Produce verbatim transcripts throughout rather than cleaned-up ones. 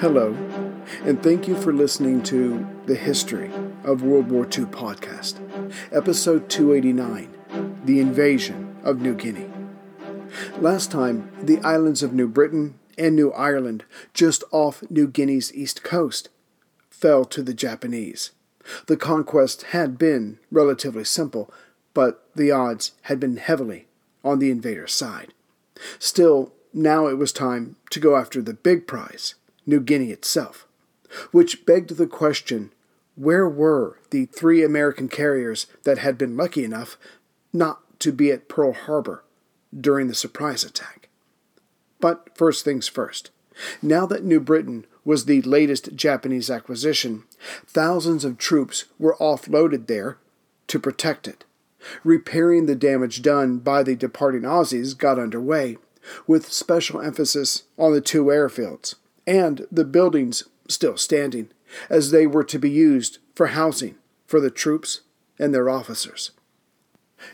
Hello, and thank you for listening to the History of World War Two podcast, episode two eighty-nine, The Invasion of New Guinea. Last time, the islands of New Britain and New Ireland, just off New Guinea's east coast, fell to the Japanese. The conquest had been relatively simple, but the odds had been heavily on the invader's side. Still, now it was time to go after the big prize, New Guinea itself, which begged the question, where were the three American carriers that had been lucky enough not to be at Pearl Harbor during the surprise attack? But first things first. Now that New Britain was the latest Japanese acquisition, thousands of troops were offloaded there to protect it. Repairing the damage done by the departing Aussies got underway, with special emphasis on the two airfields and the buildings still standing, as they were to be used for housing for the troops and their officers.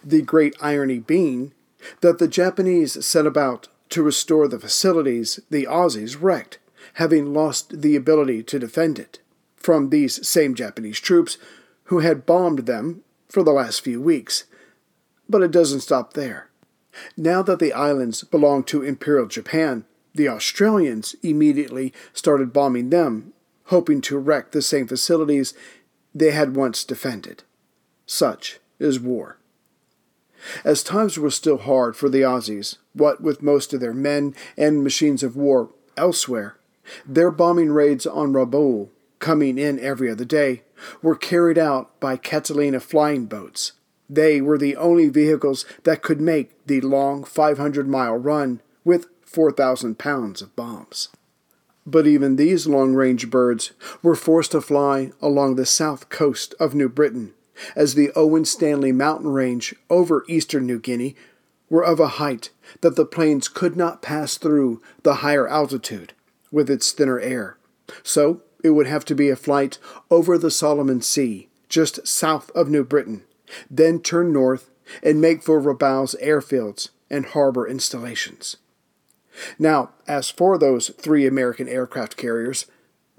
The great irony being that the Japanese set about to restore the facilities the Aussies wrecked, having lost the ability to defend it, from these same Japanese troops who had bombed them for the last few weeks. But it doesn't stop there. Now that the islands belonged to Imperial Japan, the Australians immediately started bombing them, hoping to wreck the same facilities they had once defended. Such is war. As times were still hard for the Aussies, what with most of their men and machines of war elsewhere, their bombing raids on Rabaul, coming in every other day, were carried out by Catalina flying boats. They were the only vehicles that could make the long five hundred mile run with four thousand pounds of bombs. But even these long-range birds were forced to fly along the south coast of New Britain, as the Owen Stanley mountain range over eastern New Guinea were of a height that the planes could not pass through the higher altitude with its thinner air. So it would have to be a flight over the Solomon Sea, just south of New Britain, then turn north and make for Rabaul's airfields and harbor installations. Now, as for those three American aircraft carriers,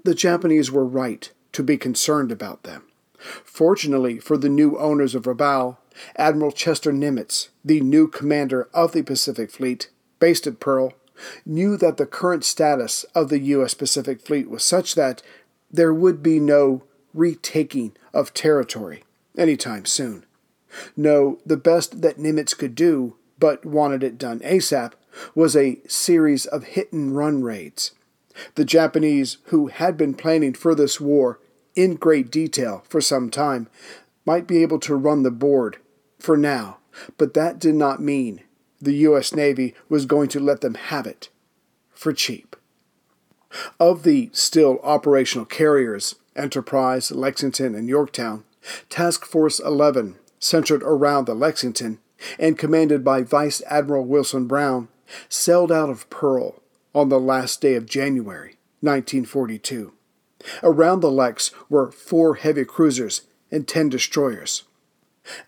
the Japanese were right to be concerned about them. Fortunately for the new owners of Rabaul, Admiral Chester Nimitz, the new commander of the Pacific Fleet, based at Pearl, knew that the current status of the U S. Pacific Fleet was such that there would be no retaking of territory anytime soon. No, the best that Nimitz could do, but wanted it done ASAP, was a series of hit-and-run raids. The Japanese, who had been planning for this war in great detail for some time, might be able to run the board for now, but that did not mean the U S. Navy was going to let them have it for cheap. Of the still operational carriers, Enterprise, Lexington, and Yorktown, Task Force eleven, centered around the Lexington, and commanded by Vice Admiral Wilson Brown, sailed out of Pearl on the last day of January, nineteen forty-two. Around the Lex were four heavy cruisers and ten destroyers.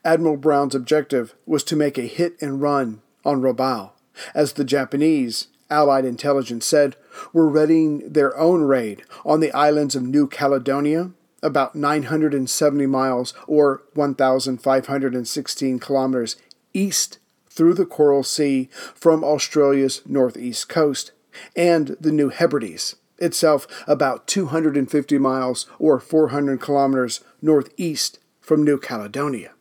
Admiral Brown's objective was to make a hit and run on Rabaul, as the Japanese, Allied intelligence said, were readying their own raid on the islands of New Caledonia, about nine hundred seventy miles or one thousand five hundred sixteen kilometers east through the Coral Sea from Australia's northeast coast, and the New Hebrides, itself about two hundred fifty miles or four hundred kilometers northeast from New Caledonia.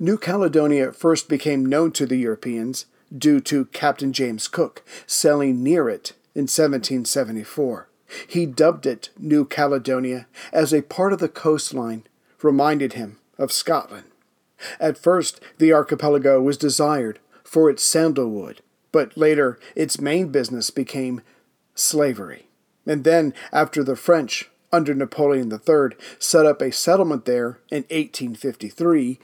New Caledonia first became known to the Europeans due to Captain James Cook sailing near it in seventeen seventy-four. He dubbed it New Caledonia as a part of the coastline reminded him of Scotland. At first, the archipelago was desired for its sandalwood, but later its main business became slavery. And then, after the French, under Napoleon the Third, set up a settlement there in eighteen fifty-three,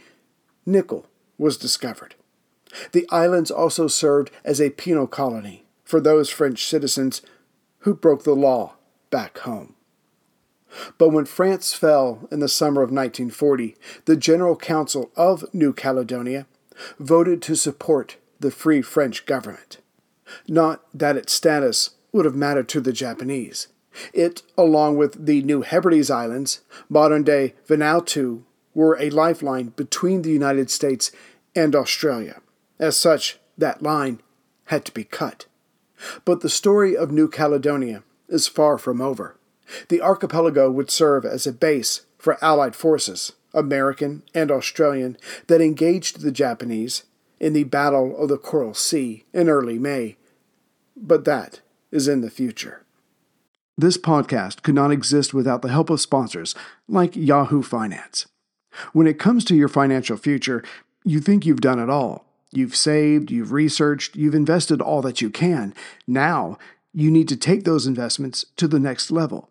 nickel was discovered. The islands also served as a penal colony for those French citizens who broke the law back home. But when France fell in the summer of nineteen forty, the General Council of New Caledonia voted to support the Free French government. Not that its status would have mattered to the Japanese. It, along with the New Hebrides Islands, modern-day Vanuatu, were a lifeline between the United States and Australia. As such, that line had to be cut. But the story of New Caledonia is far from over. The archipelago would serve as a base for Allied forces, American and Australian, that engaged the Japanese in the Battle of the Coral Sea in early May. But that is in the future. This podcast could not exist without the help of sponsors like Yahoo Finance. When it comes to your financial future, you think you've done it all. You've saved, you've researched, you've invested all that you can. Now, you need to take those investments to the next level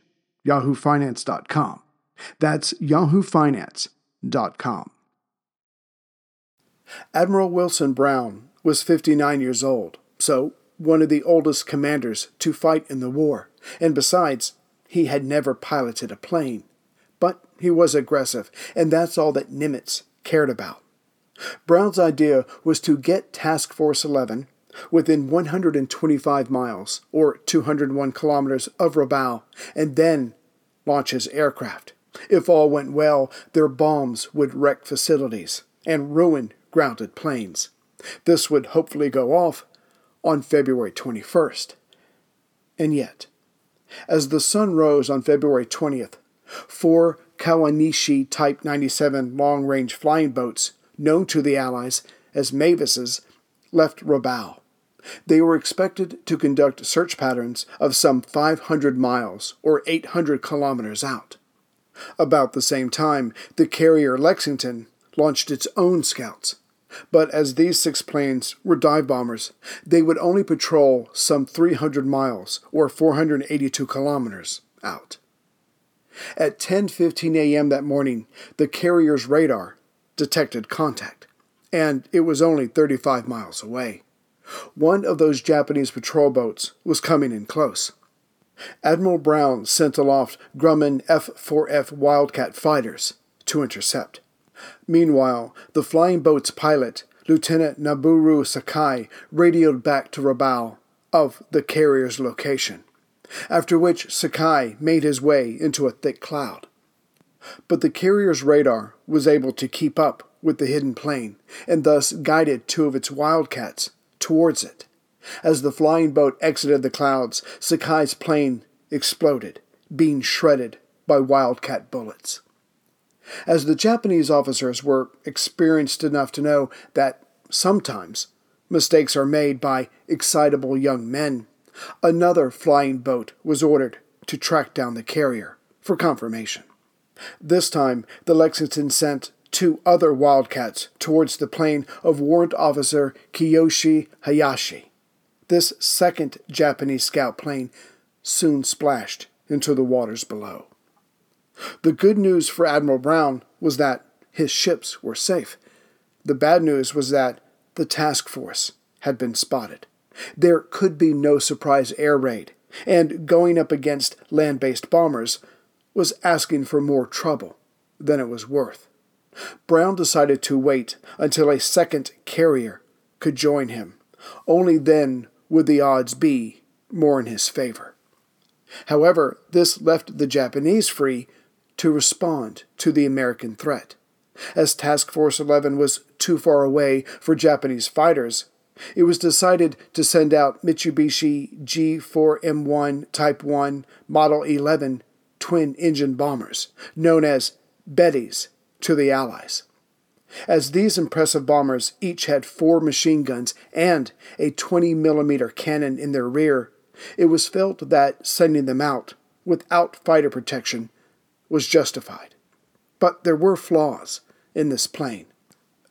yahoo finance dot com. That's yahoo finance dot com. Admiral Wilson Brown was fifty-nine years old, so one of the oldest commanders to fight in the war, and besides, he had never piloted a plane. But he was aggressive, and that's all that Nimitz cared about. Brown's idea was to get Task Force eleven within one hundred twenty-five miles, or two hundred one kilometers, of Rabaul, and then launch his aircraft. If all went well, their bombs would wreck facilities and ruin grounded planes. This would hopefully go off on February twenty-first. And yet, as the sun rose on February twentieth, four Kawanishi Type ninety-seven long-range flying boats, known to the Allies as Mavises, left Rabaul. They were expected to conduct search patterns of some five hundred miles, or eight hundred kilometers, out. About the same time, the carrier Lexington launched its own scouts. But as these six planes were dive bombers, they would only patrol some three hundred miles, or four hundred eighty-two kilometers, out. At ten fifteen a.m. that morning, the carrier's radar detected contact, and it was only thirty-five miles away. One of those Japanese patrol boats was coming in close. Admiral Brown sent aloft Grumman F four F Wildcat fighters to intercept. Meanwhile, the flying boat's pilot, Lieutenant Naburu Sakai, radioed back to Rabaul of the carrier's location, after which Sakai made his way into a thick cloud. But the carrier's radar was able to keep up with the hidden plane, and thus guided two of its Wildcats towards it. As the flying boat exited the clouds, Sakai's plane exploded, being shredded by Wildcat bullets. As the Japanese officers were experienced enough to know that sometimes mistakes are made by excitable young men, another flying boat was ordered to track down the carrier for confirmation. This time, the Lexington sent two other Wildcats towards the plane of Warrant Officer Kiyoshi Hayashi. This second Japanese scout plane soon splashed into the waters below. The good news for Admiral Brown was that his ships were safe. The bad news was that the task force had been spotted. There could be no surprise air raid, and going up against land-based bombers was asking for more trouble than it was worth. Brown decided to wait until a second carrier could join him. Only then would the odds be more in his favor. However, this left the Japanese free to respond to the American threat. As Task Force eleven was too far away for Japanese fighters, it was decided to send out Mitsubishi G four M one Type one Model eleven twin-engine bombers, known as Bettys, to the Allies. As these impressive bombers each had four machine guns and a twenty millimeter cannon in their rear, it was felt that sending them out without fighter protection was justified. But there were flaws in this plane.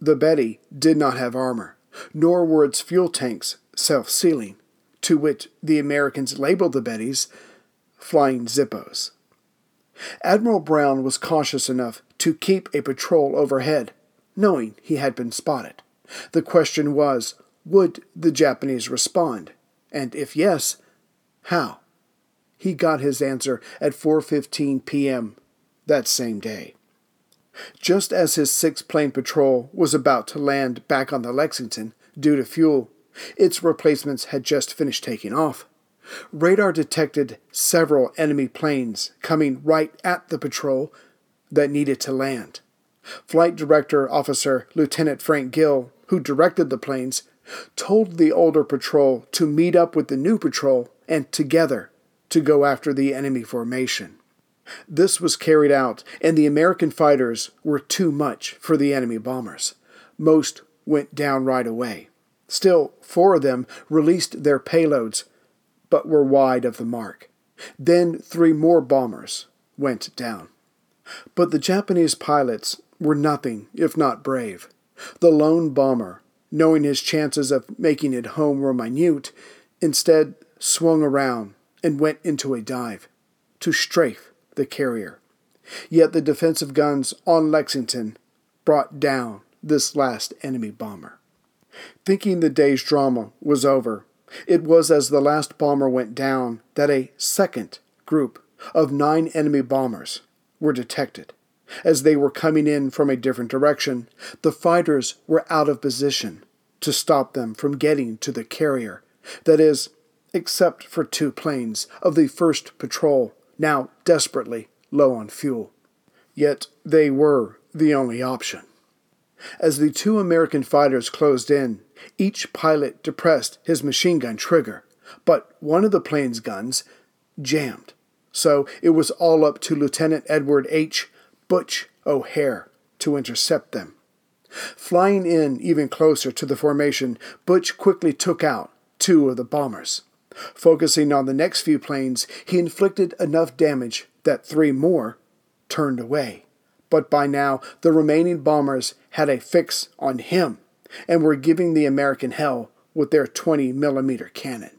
The Betty did not have armor, nor were its fuel tanks self-sealing, to which the Americans labeled the Bettys Flying Zippos. Admiral Brown was cautious enough to keep a patrol overhead, knowing he had been spotted. The question was, would the Japanese respond? And if yes, how? He got his answer at four fifteen p.m. that same day. Just as his six-plane patrol was about to land back on the Lexington due to fuel, its replacements had just finished taking off. Radar detected several enemy planes coming right at the patrol that needed to land. Flight Director Officer Lieutenant Frank Gill, who directed the planes, told the older patrol to meet up with the new patrol and together to go after the enemy formation. This was carried out, and the American fighters were too much for the enemy bombers. Most went down right away. Still, four of them released their payloads, but were wide of the mark. Then three more bombers went down. But the Japanese pilots were nothing if not brave. The lone bomber, knowing his chances of making it home were minute, instead swung around and went into a dive to strafe the carrier. Yet the defensive guns on Lexington brought down this last enemy bomber. Thinking the day's drama was over, it was as the last bomber went down that a second group of nine enemy bombers were detected. As they were coming in from a different direction, the fighters were out of position to stop them from getting to the carrier. That is, except for two planes of the first patrol, now desperately low on fuel. Yet they were the only option. As the two American fighters closed in, each pilot depressed his machine gun trigger, but one of the plane's guns jammed. So it was all up to Lieutenant Edward H. Butch O'Hare to intercept them. Flying in even closer to the formation, Butch quickly took out two of the bombers. Focusing on the next few planes, he inflicted enough damage that three more turned away. But by now, the remaining bombers had a fix on him and were giving the American hell with their twenty millimeter cannon.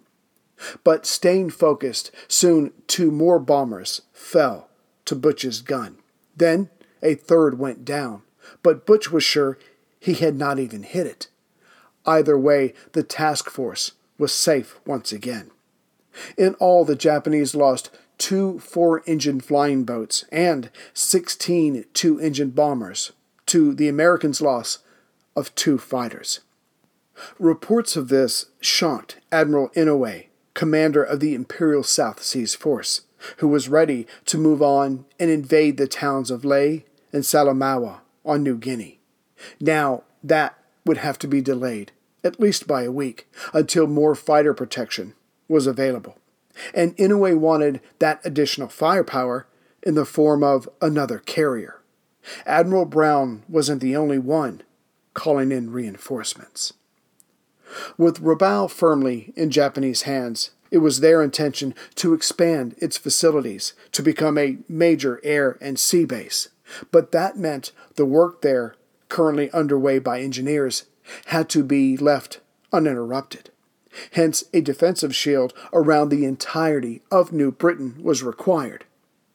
But staying focused, soon two more bombers fell to Butch's gun. Then a third went down, but Butch was sure he had not even hit it. Either way, the task force was safe once again. In all, the Japanese lost two four-engine flying boats and sixteen two-engine bombers to the Americans' loss of two fighters. Reports of this shocked Admiral Inoue, commander of the Imperial South Seas Force, who was ready to move on and invade the towns of Lae and Salamaua on New Guinea. Now, that would have to be delayed, at least by a week, until more fighter protection was available. And Inoue wanted that additional firepower in the form of another carrier. Admiral Brown wasn't the only one calling in reinforcements. With Rabaul firmly in Japanese hands, it was their intention to expand its facilities to become a major air and sea base. But that meant the work there, currently underway by engineers, had to be left uninterrupted. Hence, a defensive shield around the entirety of New Britain was required.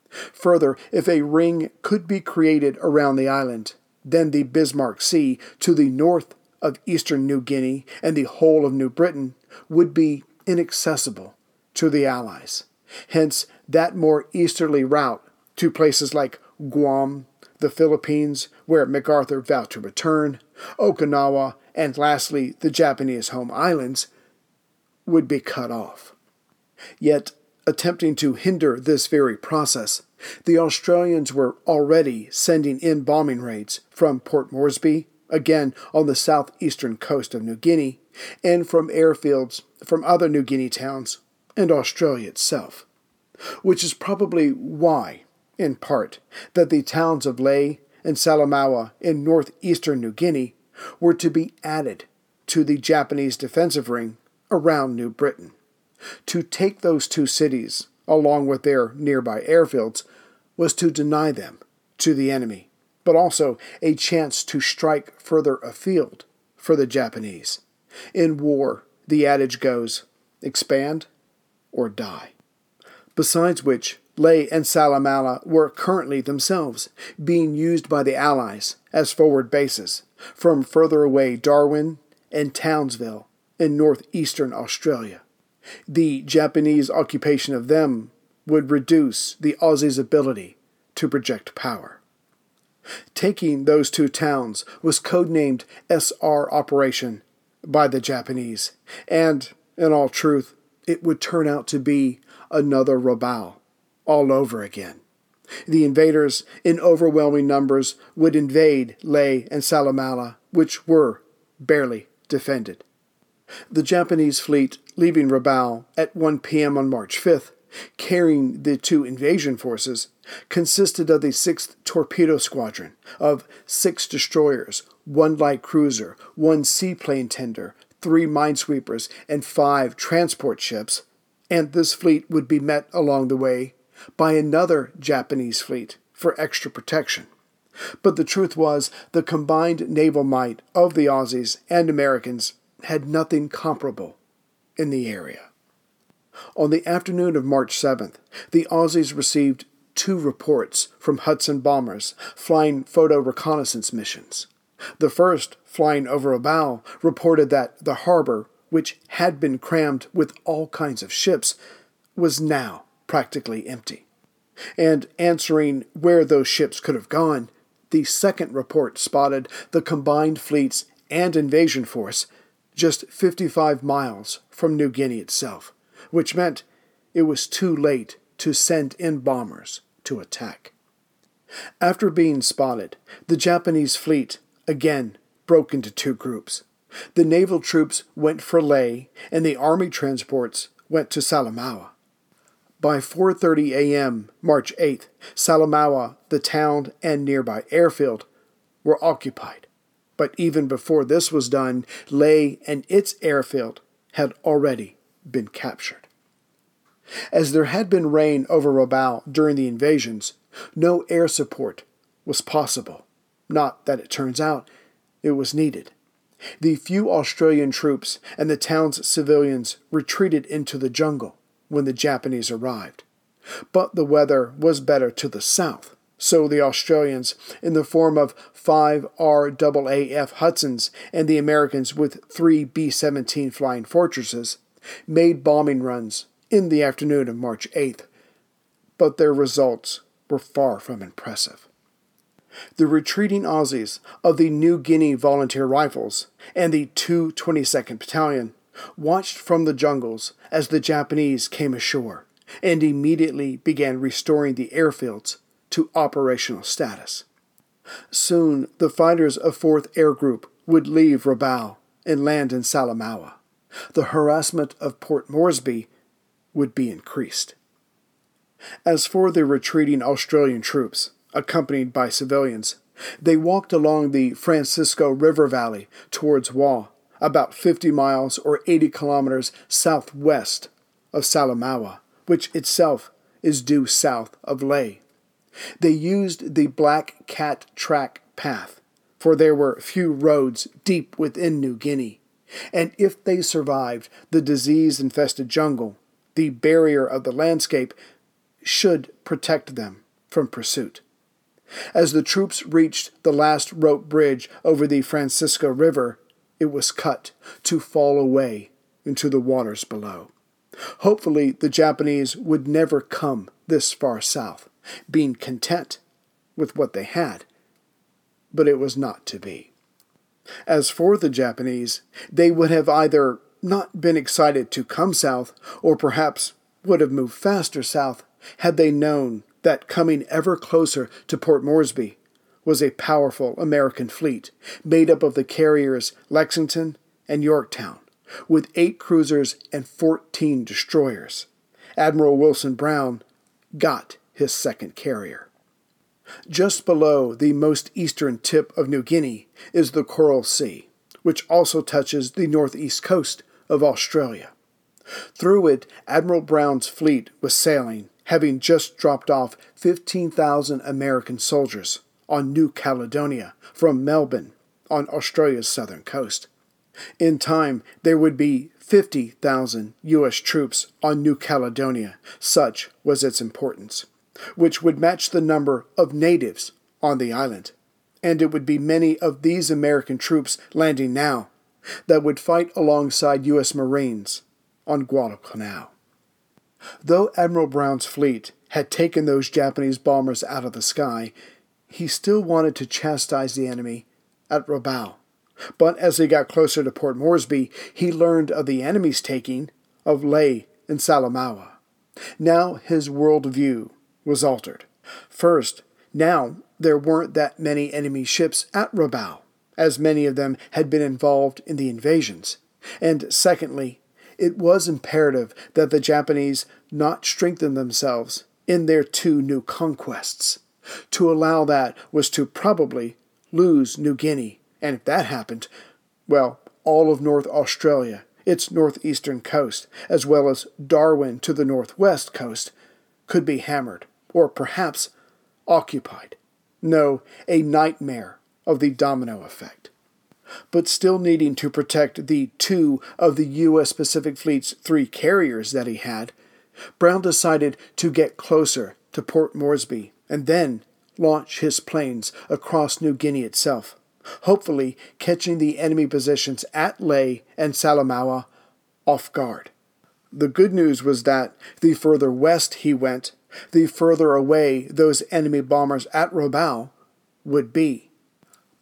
Further, if a ring could be created around the island, then the Bismarck Sea, to the north of eastern New Guinea and the whole of New Britain, would be inaccessible to the Allies. Hence, that more easterly route to places like Guam, the Philippines, where MacArthur vowed to return, Okinawa, and lastly the Japanese home islands, would be cut off. Yet, attempting to hinder this very process, the Australians were already sending in bombing raids from Port Moresby, again on the southeastern coast of New Guinea, and from airfields from other New Guinea towns and Australia itself, which is probably why, in part, that the towns of Lae and Salamaua in northeastern New Guinea were to be added to the Japanese defensive ring around New Britain, to take those two cities, along with their nearby airfields, was to deny them to the enemy, but also a chance to strike further afield for the Japanese. In war, the adage goes, expand or die. Besides which, Lae and Salamaua were currently themselves being used by the Allies as forward bases from further away Darwin and Townsville in northeastern Australia. The Japanese occupation of them would reduce the Aussies' ability to project power. Taking those two towns was codenamed S R Operation by the Japanese, and, in all truth, it would turn out to be another Rabaul all over again. The invaders, in overwhelming numbers, would invade Lae and Salamaua, which were barely defended. The Japanese fleet, leaving Rabaul at one p.m. on March fifth, carrying the two invasion forces, consisted of the sixth Torpedo Squadron, of six destroyers, one light cruiser, one seaplane tender, three minesweepers, and five transport ships, and this fleet would be met along the way by another Japanese fleet for extra protection. But the truth was, the combined naval might of the Aussies and Americans had nothing comparable in the area. On the afternoon of March seventh, the Aussies received two reports from Hudson bombers flying photo reconnaissance missions. The first, flying over Rabaul, reported that the harbor, which had been crammed with all kinds of ships, was now practically empty. And answering where those ships could have gone, the second report spotted the combined fleets and invasion force just fifty-five miles from New Guinea itself, which meant it was too late to send in bombers to attack. After being spotted, the Japanese fleet again broke into two groups. The naval troops went for Lae, and the army transports went to Salamaua. By four thirty a.m., March eighth, Salamaua, the town and nearby airfield, were occupied. But even before this was done, Lae and its airfield had already been captured. As there had been rain over Rabaul during the invasions, no air support was possible. Not that it turns out it was needed. The few Australian troops and the town's civilians retreated into the jungle when the Japanese arrived. But the weather was better to the south, so the Australians, in the form of five R A A F Hudsons and the Americans with three B seventeen Flying Fortresses, made bombing runs in the afternoon of March eighth, but their results were far from impressive. The retreating Aussies of the New Guinea Volunteer Rifles and the two twenty-second Battalion watched from the jungles as the Japanese came ashore and immediately began restoring the airfields to operational status. Soon, the fighters of fourth Air Group would leave Rabaul and land in Salamaua. The harassment of Port Moresby would be increased. As for the retreating Australian troops, accompanied by civilians, they walked along the Francisco River Valley towards Wa, about fifty miles or eighty kilometers southwest of Salamaua, which itself is due south of Lae. They used the Black Cat Track path, for there were few roads deep within New Guinea, and if they survived the disease-infested jungle, the barrier of the landscape should protect them from pursuit. As the troops reached the last rope bridge over the Francisco River, it was cut to fall away into the waters below. Hopefully, the Japanese would never come this far south, being content with what they had. But it was not to be. As for the Japanese, they would have either not been excited to come south, or perhaps would have moved faster south, had they known that coming ever closer to Port Moresby was a powerful American fleet made up of the carriers Lexington and Yorktown, with eight cruisers and fourteen destroyers. Admiral Wilson Brown got his second carrier. Just below the most eastern tip of New Guinea is the Coral Sea, which also touches the northeast coast of Australia. Through it, Admiral Brown's fleet was sailing, having just dropped off fifteen thousand American soldiers on New Caledonia from Melbourne on Australia's southern coast. In time, there would be fifty thousand U S troops on New Caledonia, such was its importance, which would match the number of natives on the island. And it would be many of these American troops landing now that would fight alongside U S Marines on Guadalcanal. Though Admiral Brown's fleet had taken those Japanese bombers out of the sky, he still wanted to chastise the enemy at Rabaul. But as he got closer to Port Moresby, he learned of the enemy's taking of Lae and Salamaua. Now his world view was altered. First, now there weren't that many enemy ships at Rabaul, as many of them had been involved in the invasions. And secondly, it was imperative that the Japanese not strengthen themselves in their two new conquests. To allow that was to probably lose New Guinea, and if that happened, well, all of North Australia, its northeastern coast, as well as Darwin to the northwest coast, could be hammered, or perhaps occupied. No, a nightmare of the domino effect. But still needing to protect the two of the U S Pacific Fleet's three carriers that he had, Brown decided to get closer to Port Moresby and then launch his planes across New Guinea itself, hopefully catching the enemy positions at Lae and Salamaua off guard. The good news was that the further west he went, the further away those enemy bombers at Rabaul would be.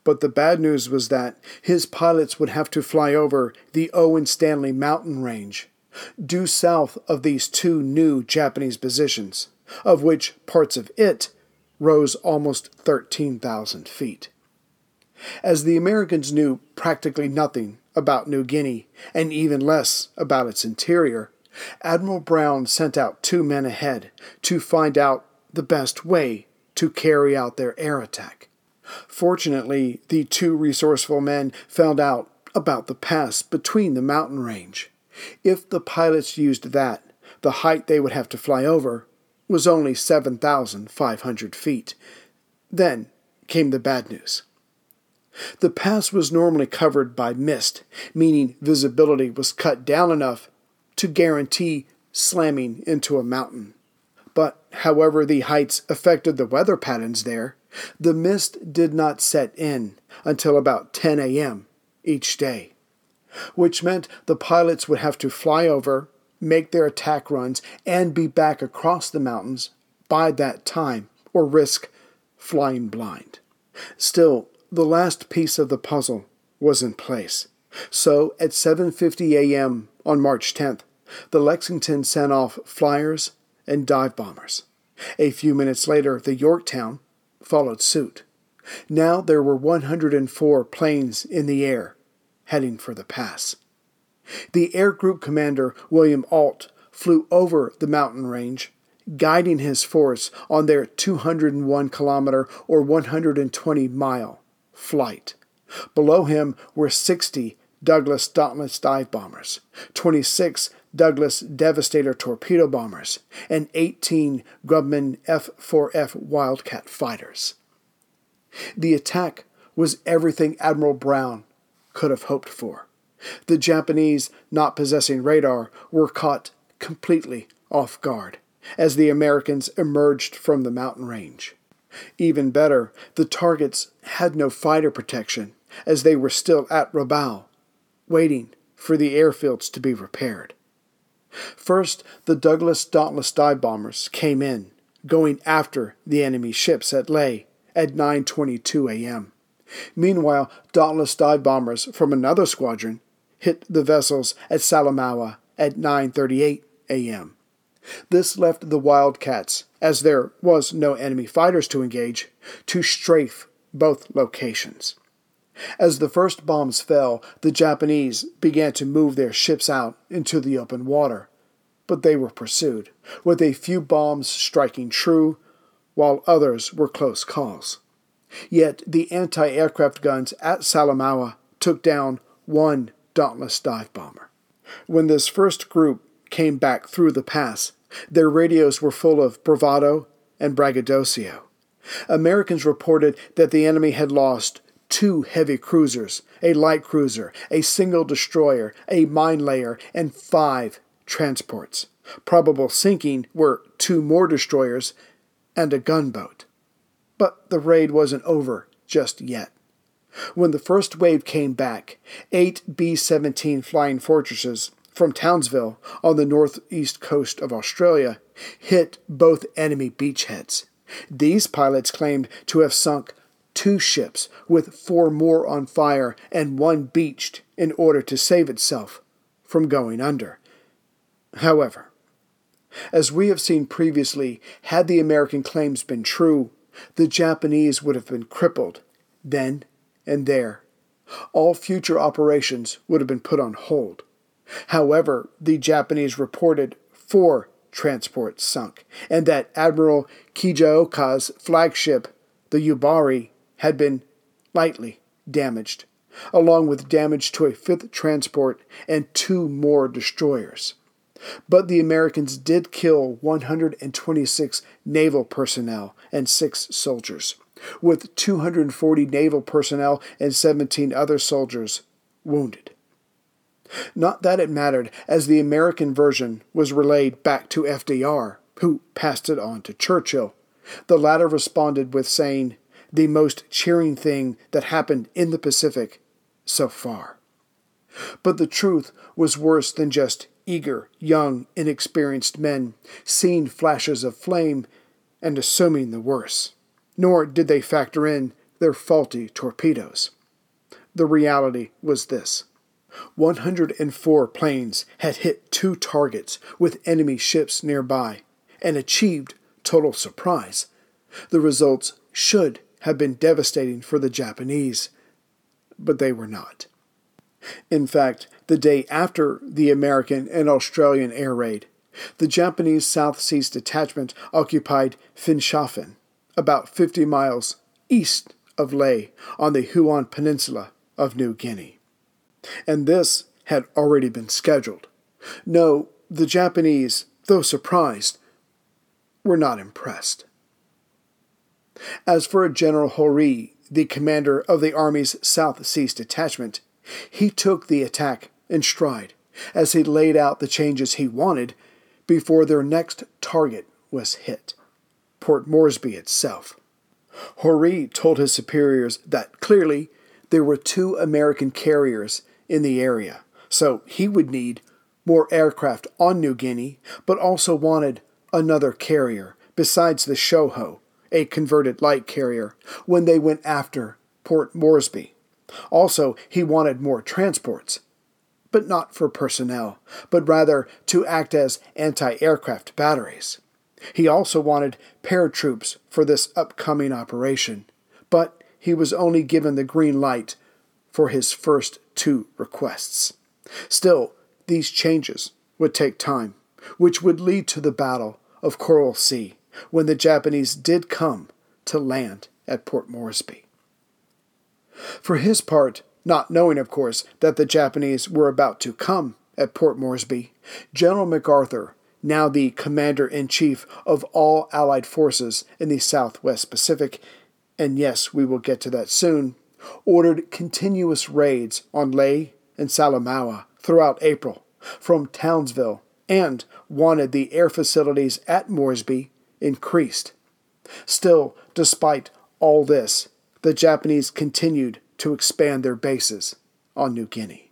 But the bad news was that his pilots would have to fly over the Owen Stanley mountain range, due south of these two new Japanese positions, of which parts of it rose almost thirteen thousand feet. As the Americans knew practically nothing about New Guinea, and even less about its interior, Admiral Brown sent out two men ahead to find out the best way to carry out their air attack. Fortunately, the two resourceful men found out about the pass between the mountain range. If the pilots used that, the height they would have to fly over was only seven thousand five hundred feet. Then came the bad news. The pass was normally covered by mist, meaning visibility was cut down enough to guarantee slamming into a mountain. But however the heights affected the weather patterns there, the mist did not set in until about ten a.m. each day, which meant the pilots would have to fly over, make their attack runs, and be back across the mountains by that time, or risk flying blind. Still, the last piece of the puzzle was in place. So, at seven fifty a.m. on March tenth, the Lexington sent off flyers and dive bombers. A few minutes later, the Yorktown followed suit. Now there were one hundred four planes in the air, heading for the pass. The Air Group Commander, William Ault, flew over the mountain range, guiding his force on their two hundred one kilometer or one hundred twenty mile flight. Below him were sixty Douglas Dauntless dive bombers, twenty-six Douglas Devastator torpedo bombers, and eighteen Grumman F four F Wildcat fighters. The attack was everything Admiral Brown could have hoped for. The Japanese, not possessing radar, were caught completely off guard as the Americans emerged from the mountain range. Even better, the targets had no fighter protection, as they were still at Rabaul, waiting for the airfields to be repaired. First, the Douglas Dauntless dive bombers came in, going after the enemy ships at Lae at nine twenty-two a.m. Meanwhile, Dauntless dive bombers from another squadron hit the vessels at Salamaua at nine thirty-eight a.m. This left the Wildcats, as there was no enemy fighters to engage, to strafe both locations. As the first bombs fell, the Japanese began to move their ships out into the open water, but they were pursued, with a few bombs striking true, while others were close calls. Yet the anti-aircraft guns at Salamaua took down one Dauntless dive bomber. When this first group came back through the pass, their radios were full of bravado and braggadocio. Americans reported that the enemy had lost two heavy cruisers, a light cruiser, a single destroyer, a mine layer, and five transports. Probable sinking were two more destroyers and a gunboat. But the raid wasn't over just yet. When the first wave came back, eight B seventeen Flying Fortresses from Townsville on the northeast coast of Australia hit both enemy beachheads. These pilots claimed to have sunk two ships, with four more on fire and one beached, in order to save itself from going under. However, as we have seen previously, had the American claims been true, the Japanese would have been crippled then and there. All future operations would have been put on hold. However, the Japanese reported four transports sunk, and that Admiral Kijioka's flagship, the Yubari, had been lightly damaged, along with damage to a fifth transport and two more destroyers. But the Americans did kill one hundred twenty-six naval personnel and six soldiers, with two hundred forty naval personnel and seventeen other soldiers wounded. Not that it mattered, as the American version was relayed back to F D R, who passed it on to Churchill. The latter responded with saying, "The most cheering thing that happened in the Pacific so far." But the truth was worse than just eager, young, inexperienced men seeing flashes of flame and assuming the worst. Nor did they factor in their faulty torpedoes. The reality was this. one hundred four planes had hit two targets with enemy ships nearby and achieved total surprise. The results should have been devastating for the Japanese, but they were not. In fact, the day after the American and Australian air raid, the Japanese South Seas Detachment occupied Finschhafen, about fifty miles east of Lae on the Huon Peninsula of New Guinea. And this had already been scheduled. No, the Japanese, though surprised, were not impressed. As for General Hori, the commander of the Army's South Seas Detachment, he took the attack in stride as he laid out the changes he wanted before their next target was hit, Port Moresby itself. Horry told his superiors that clearly there were two American carriers in the area, so he would need more aircraft on New Guinea, but also wanted another carrier besides the Shoho, a converted light carrier, when they went after Port Moresby. Also, he wanted more transports, but not for personnel, but rather to act as anti-aircraft batteries. He also wanted paratroops for this upcoming operation, but he was only given the green light for his first two requests. Still, these changes would take time, which would lead to the Battle of Coral Sea, when the Japanese did come to land at Port Moresby. For his part, not knowing, of course, that the Japanese were about to come at Port Moresby, General MacArthur, now the Commander-in-Chief of all Allied forces in the Southwest Pacific, and yes, we will get to that soon, ordered continuous raids on Lae and Salamaua throughout April from Townsville, and wanted the air facilities at Moresby increased. Still, Despite all this, the Japanese continued to expand their bases on New Guinea.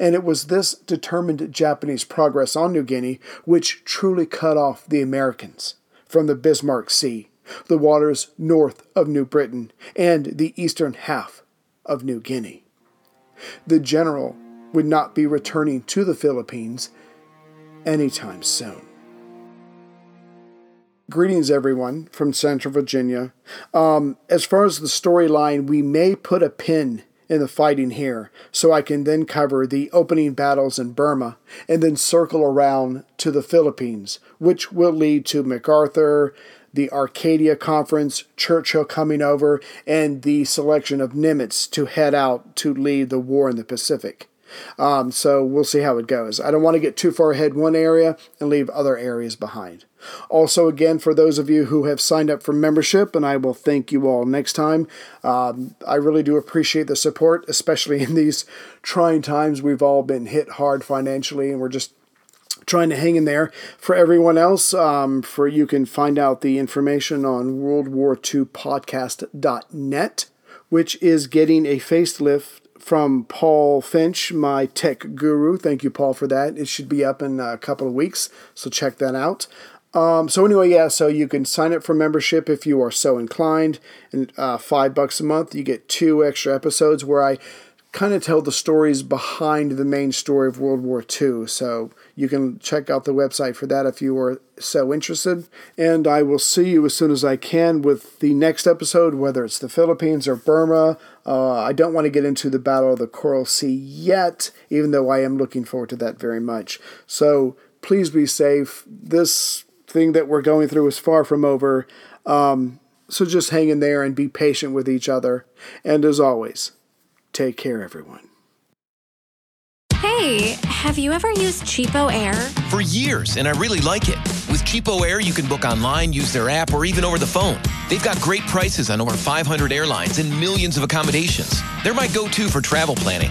And it was this determined Japanese progress on New Guinea which truly cut off the Americans from the Bismarck Sea, the waters north of New Britain, and the eastern half of New Guinea. The general would not be returning to the Philippines anytime soon. Greetings, everyone, from Central Virginia. Um, as far as the storyline, we may put a pin in the fighting here, so I can then cover the opening battles in Burma, and then circle around to the Philippines, which will lead to MacArthur, the Arcadia Conference, Churchill coming over, and the selection of Nimitz to head out to lead the war in the Pacific. Um, so we'll see how it goes. I don't want to get too far ahead one area and leave other areas behind. Also, again, for those of you who have signed up for membership, and I will thank you all next time, um, I really do appreciate the support, especially in these trying times. We've all been hit hard financially, and we're just trying to hang in there. For everyone else, um, for you can find out the information on world war two podcast dot net, which is getting a facelift from Paul Finch, my tech guru. Thank you, Paul, for that. It should be up in a couple of weeks, so check that out. Um, so anyway, yeah, so you can sign up for membership if you are so inclined. And uh, five bucks a month, you get two extra episodes where I kind of tell the stories behind the main story of World War Two. So you can check out the website for that if you are so interested. And I will see you as soon as I can with the next episode, whether it's the Philippines or Burma. Uh, I don't want to get into the Battle of the Coral Sea yet, even though I am looking forward to that very much. So please be safe. This thing that we're going through is far from over. Um, so just hang in there and be patient with each other. And as always, take care, everyone. Hey, have you ever used Cheapo Air? For years, and I really like it. With Cheapo Air, you can book online, use their app, or even over the phone. They've got great prices on over five hundred airlines and millions of accommodations. They're my go-to for travel planning.